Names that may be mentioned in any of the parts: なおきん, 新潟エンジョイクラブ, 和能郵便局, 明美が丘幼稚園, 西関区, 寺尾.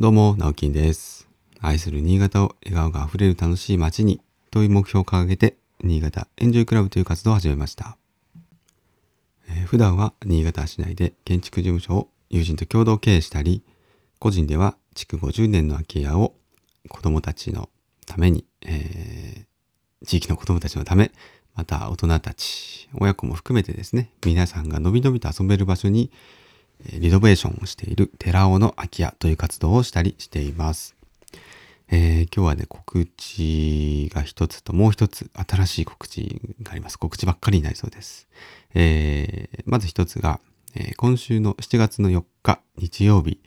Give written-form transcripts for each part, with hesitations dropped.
どうも、なおきんです。愛する新潟を笑顔があふれる楽しい街にという目標を掲げて、新潟エンジョイクラブという活動を始めました。普段は新潟市内で建築事務所を友人と共同経営したり、個人では築50年の空き家を子どもたちのために、地域の子どもたちのため、また大人たち、親子も含めてですね、皆さんがのびのびと遊べる場所に、リノベーションをしている寺尾の空き家という活動をしたりしています。今日はね、告知が一つともう一つ新しい告知があります。告知ばっかりになりそうです。まず一つが、今週の7月の4日日曜日、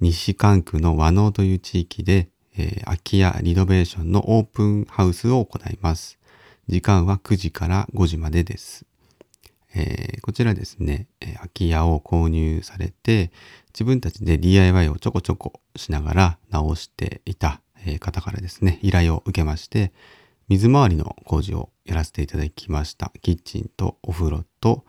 西関区の和能という地域で、空き家リノベーションのオープンハウスを行います。時間は9時から5時までです。こちらですね、空き家を購入されて、自分たちで DIY をちょこちょこしながら直していた方からですね、依頼を受けまして、水回りの工事をやらせていただきました。キッチンとお風呂と、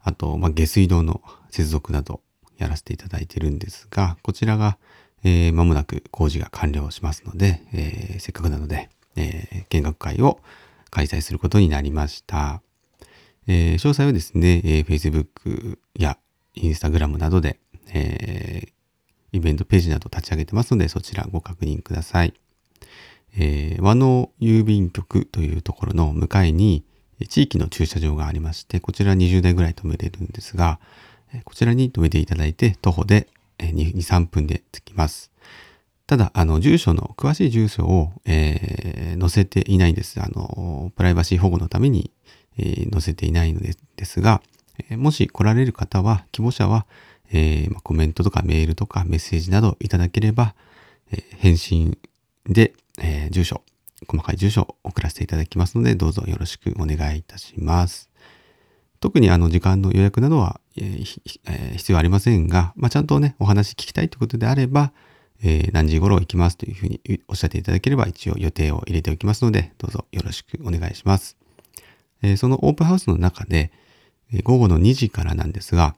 あと、下水道の接続などやらせていただいてるんですが、こちらが、間もなく工事が完了しますので、せっかくなので、見学会を開催することになりました。詳細はですね、Facebook や Instagram などで、イベントページなど立ち上げてますので、そちらご確認ください。和能郵便局というところの向かいに地域の駐車場がありまして、こちら20台ぐらい止めれるんですが、こちらに止めていただいて、徒歩で2、3分で着きます。ただ、住所の、詳しい住所を、載せていないんです。プライバシー保護のために、載せていないのですが、もし来られる方は、希望者は、コメントとかメールとかメッセージなどいただければ、返信で、住所、細かい住所を送らせていただきますので、どうぞよろしくお願いいたします。特に時間の予約などは、必要ありませんが、ちゃんとね、お話聞きたいということであれば、何時頃行きますというふうにおっしゃっていただければ、一応予定を入れておきますので、どうぞよろしくお願いします。そのオープンハウスの中で、午後の2時からなんですが、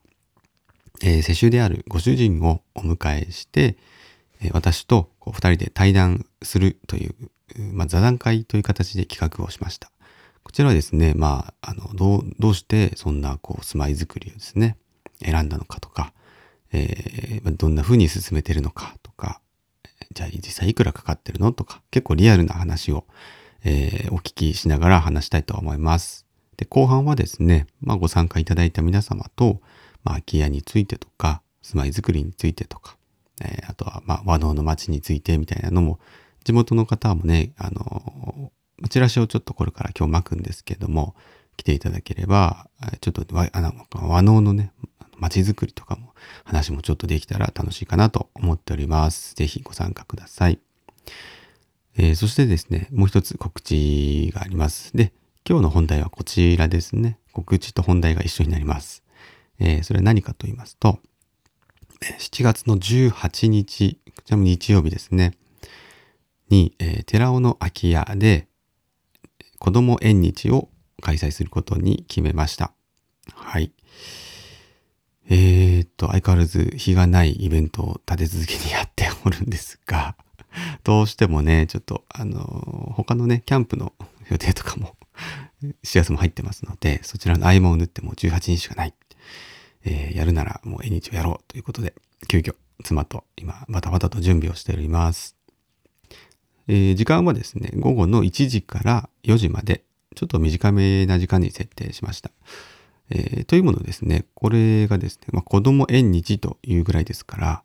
世襲であるご主人をお迎えして、私と2人で対談するという、座談会という形で企画をしました。こちらはですね、どうしてそんな住まいづくりをですね、選んだのかとか、どんな風に進めてるのかとか、じゃあ実際いくらかかってるのとか、結構リアルな話をお聞きしながら話したいと思います。で、後半はですね、ご参加いただいた皆様と、空き家についてとか、住まいづくりについてとか、あとは和能の街についてみたいなのも、地元の方もね、チラシをちょっとこれから今日巻くんですけども、来ていただければ、ちょっと和能のね、街づくりとかも話もちょっとできたら楽しいかなと思っております。ぜひご参加ください。そしてですね、もう一つ告知があります。で、今日の本題はこちらですね。告知と本題が一緒になります。それは何かと言いますと、7月の18日、こちらも日曜日ですね、に、寺尾の空き家で子ども縁日を開催することに決めました。はい。相変わらず日がないイベントを立て続けにやっておるんですが、どうしてもね、ちょっと他のね、キャンプの予定とかも4月も入ってますので、そちらの合間を縫ってもう18日しかない。やるならもう縁日をやろうということで、急遽妻と今バタバタと準備をしております。時間はですね、午後の1時から4時まで、ちょっと短めな時間に設定しました。というものですね、これがですね、子供縁日というぐらいですから、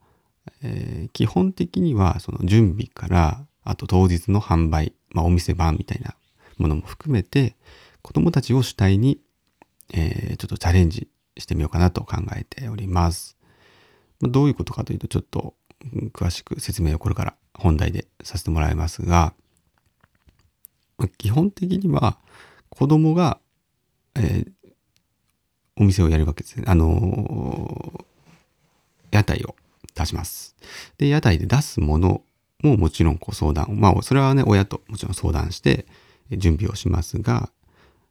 基本的にはその準備からあと当日の販売、お店番みたいなものも含めて子どもたちを主体に、ちょっとチャレンジしてみようかなと考えております。どういうことかというとちょっと詳しく説明をこれから本題でさせてもらいますが、基本的には子どもが、お店をやるわけですね。屋台を出します。で、屋台で出すものももちろん相談、それはね、親ともちろん相談して準備をしますが、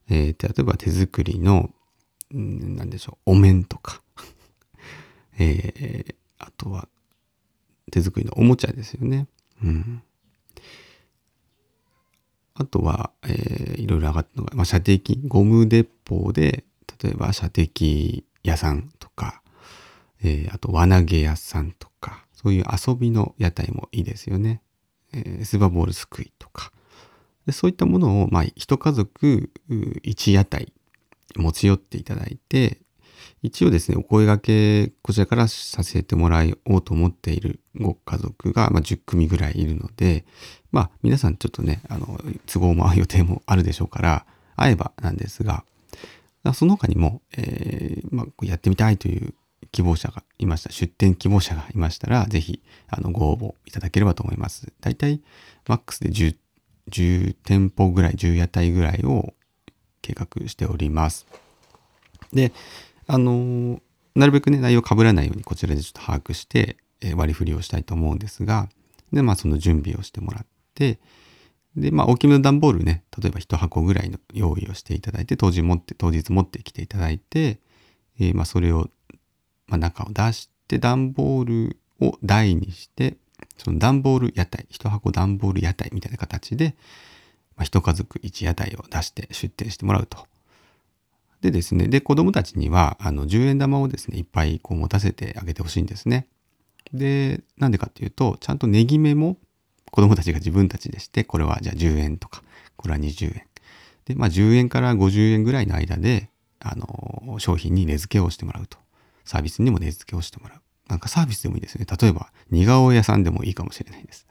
例えば手作りの、お面とか、あとは、手作りのおもちゃですよね。うん、あとは、いろいろ上がったのが、射的、ゴム鉄砲で、例えば射的屋さんとか、あと輪投げ屋さんとか、そういう遊びの屋台もいいですよね。スバボールすくいとか。でそういったものを、一家族一屋台持ち寄っていただいて、一応ですね、お声掛け、こちらからさせてもらおうと思っているご家族が、10組ぐらいいるので、皆さんちょっとね、都合も予定もあるでしょうから、会えばなんですが、その他にも、やってみたいという希望者がいました、出店希望者がいましたら、ぜひ、ご応募いただければと思います。だいたい、マックスで10店舗ぐらい、10屋台ぐらいを計画しております。で、なるべくね、内容被らないようにこちらでちょっと把握して、割り振りをしたいと思うんですが、で、その準備をしてもらって、で、大きめの段ボールね、例えば1箱ぐらいの用意をしていただいて、当日持ってきていただいて、それを、中を出して、段ボールを台にして、その段ボール屋台、1箱段ボール屋台みたいな形で、1家族1屋台を出して出店してもらうと。でですね、で、子供たちには、10円玉をですね、いっぱいこう持たせてあげてほしいんですね。で、なんでかっていうと、ちゃんと値決めも子供たちが自分たちでして、これはじゃあ10円とか、これは20円。で、10円から50円ぐらいの間で、商品に値付けをしてもらうと。サービスにも値付けをしてもらう。なんかサービスでもいいですね。例えば、似顔絵屋さんでもいいかもしれないです。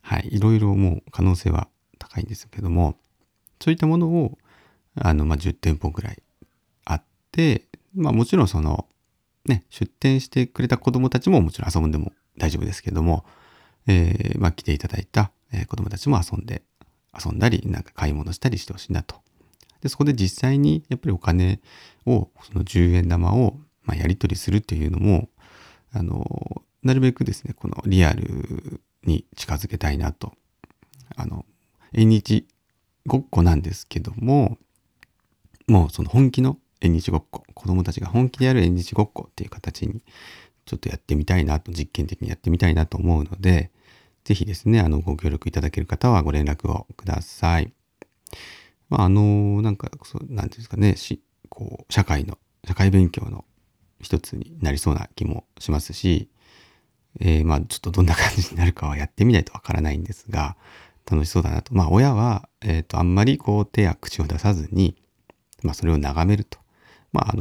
はい。いろいろもう可能性は高いんですけども、そういったものを、10店舗ぐらい、でもちろんそのね出店してくれた子どもたちももちろん遊んでも大丈夫ですけども、来ていただいた子どもたちも遊んだりなんか買い物したりしてほしいなと。でそこで実際にやっぱりお金をその10円玉をやり取りするというのもなるべくですねこのリアルに近づけたいなと。縁日ごっこなんですけどももうその本気の縁日ごっこ、子供たちが本気でやる縁日ごっこっていう形にちょっとやってみたいなと、実験的にやってみたいなと思うので、ぜひですね、ご協力いただける方はご連絡をください。なんていうんですかね、社会勉強の一つになりそうな気もしますし、ちょっとどんな感じになるかはやってみないとわからないんですが、楽しそうだなと。親は、あんまり手や口を出さずに、それを眺めると。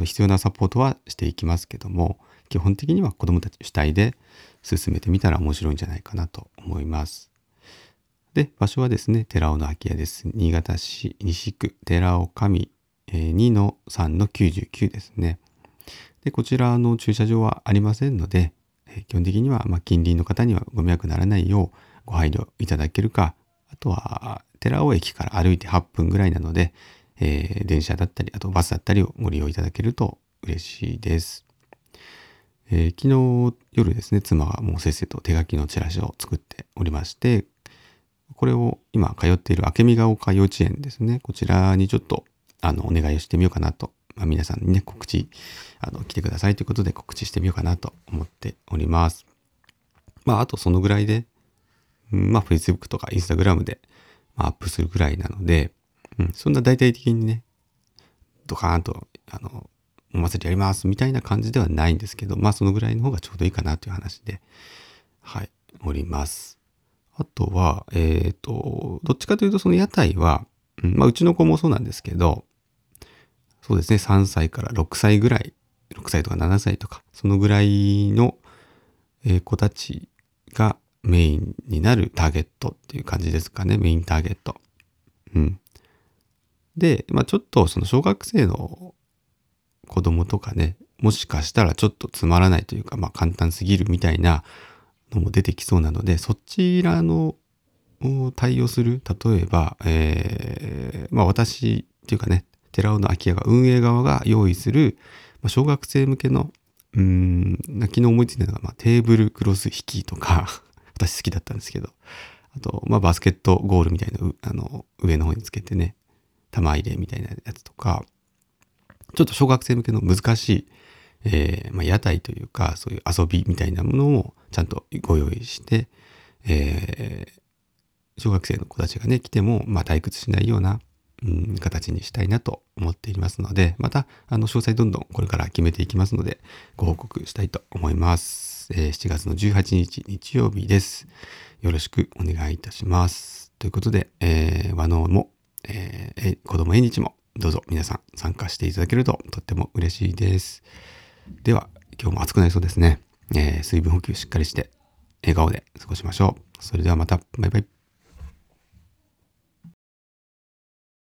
必要なサポートはしていきますけども、基本的には子どもたち主体で進めてみたら面白いんじゃないかなと思います。で、場所はですね、寺尾の空き家です。新潟市西区寺尾上 2-3-99 ですね。で、こちらの駐車場はありませんので、基本的には近隣の方にはご迷惑ならないようご配慮いただけるか、あとは寺尾駅から歩いて8分ぐらいなので、電車だったり、あとバスだったりをご利用いただけると嬉しいです。昨日夜ですね、妻がもうせっせと手書きのチラシを作っておりまして、これを今通っている明美が丘幼稚園ですね、こちらにちょっとお願いをしてみようかなと、皆さんにね、告知、来てくださいということで告知してみようかなと思っております。あとそのぐらいで、Facebook とか Instagram でアップするぐらいなので、そんな大々的にね、ドカーンと、お祭りやりますみたいな感じではないんですけど、そのぐらいの方がちょうどいいかなという話で、はい、おります。あとは、どっちかというとその屋台は、うちの子もそうなんですけど、そうですね、3歳から6歳ぐらい、6歳とか7歳とか、そのぐらいの子たちがメインになるターゲットっていう感じですかね、メインターゲット。で、ちょっとその小学生の子供とかね、もしかしたらちょっとつまらないというか、簡単すぎるみたいなのも出てきそうなので、そちらの対応する、例えば、私っていうかね、寺尾の空き家が運営側が用意する、小学生向けの、昨日思いついたのが、テーブルクロス引きとか、私好きだったんですけど、あと、バスケットゴールみたいな、上の方につけてね、玉入れみたいなやつとか、ちょっと小学生向けの難しい、屋台というかそういう遊びみたいなものをちゃんとご用意して、小学生の子たちがね来ても、退屈しないような、形にしたいなと思っていますので、また詳細どんどんこれから決めていきますのでご報告したいと思います。7月の18日日曜日です。よろしくお願いいたします。ということで、和能も、子供縁日もどうぞ皆さん参加していただけるととっても嬉しいです。では今日も暑くなりそうですね。水分補給しっかりして笑顔で過ごしましょう。それではまた。バイバイ。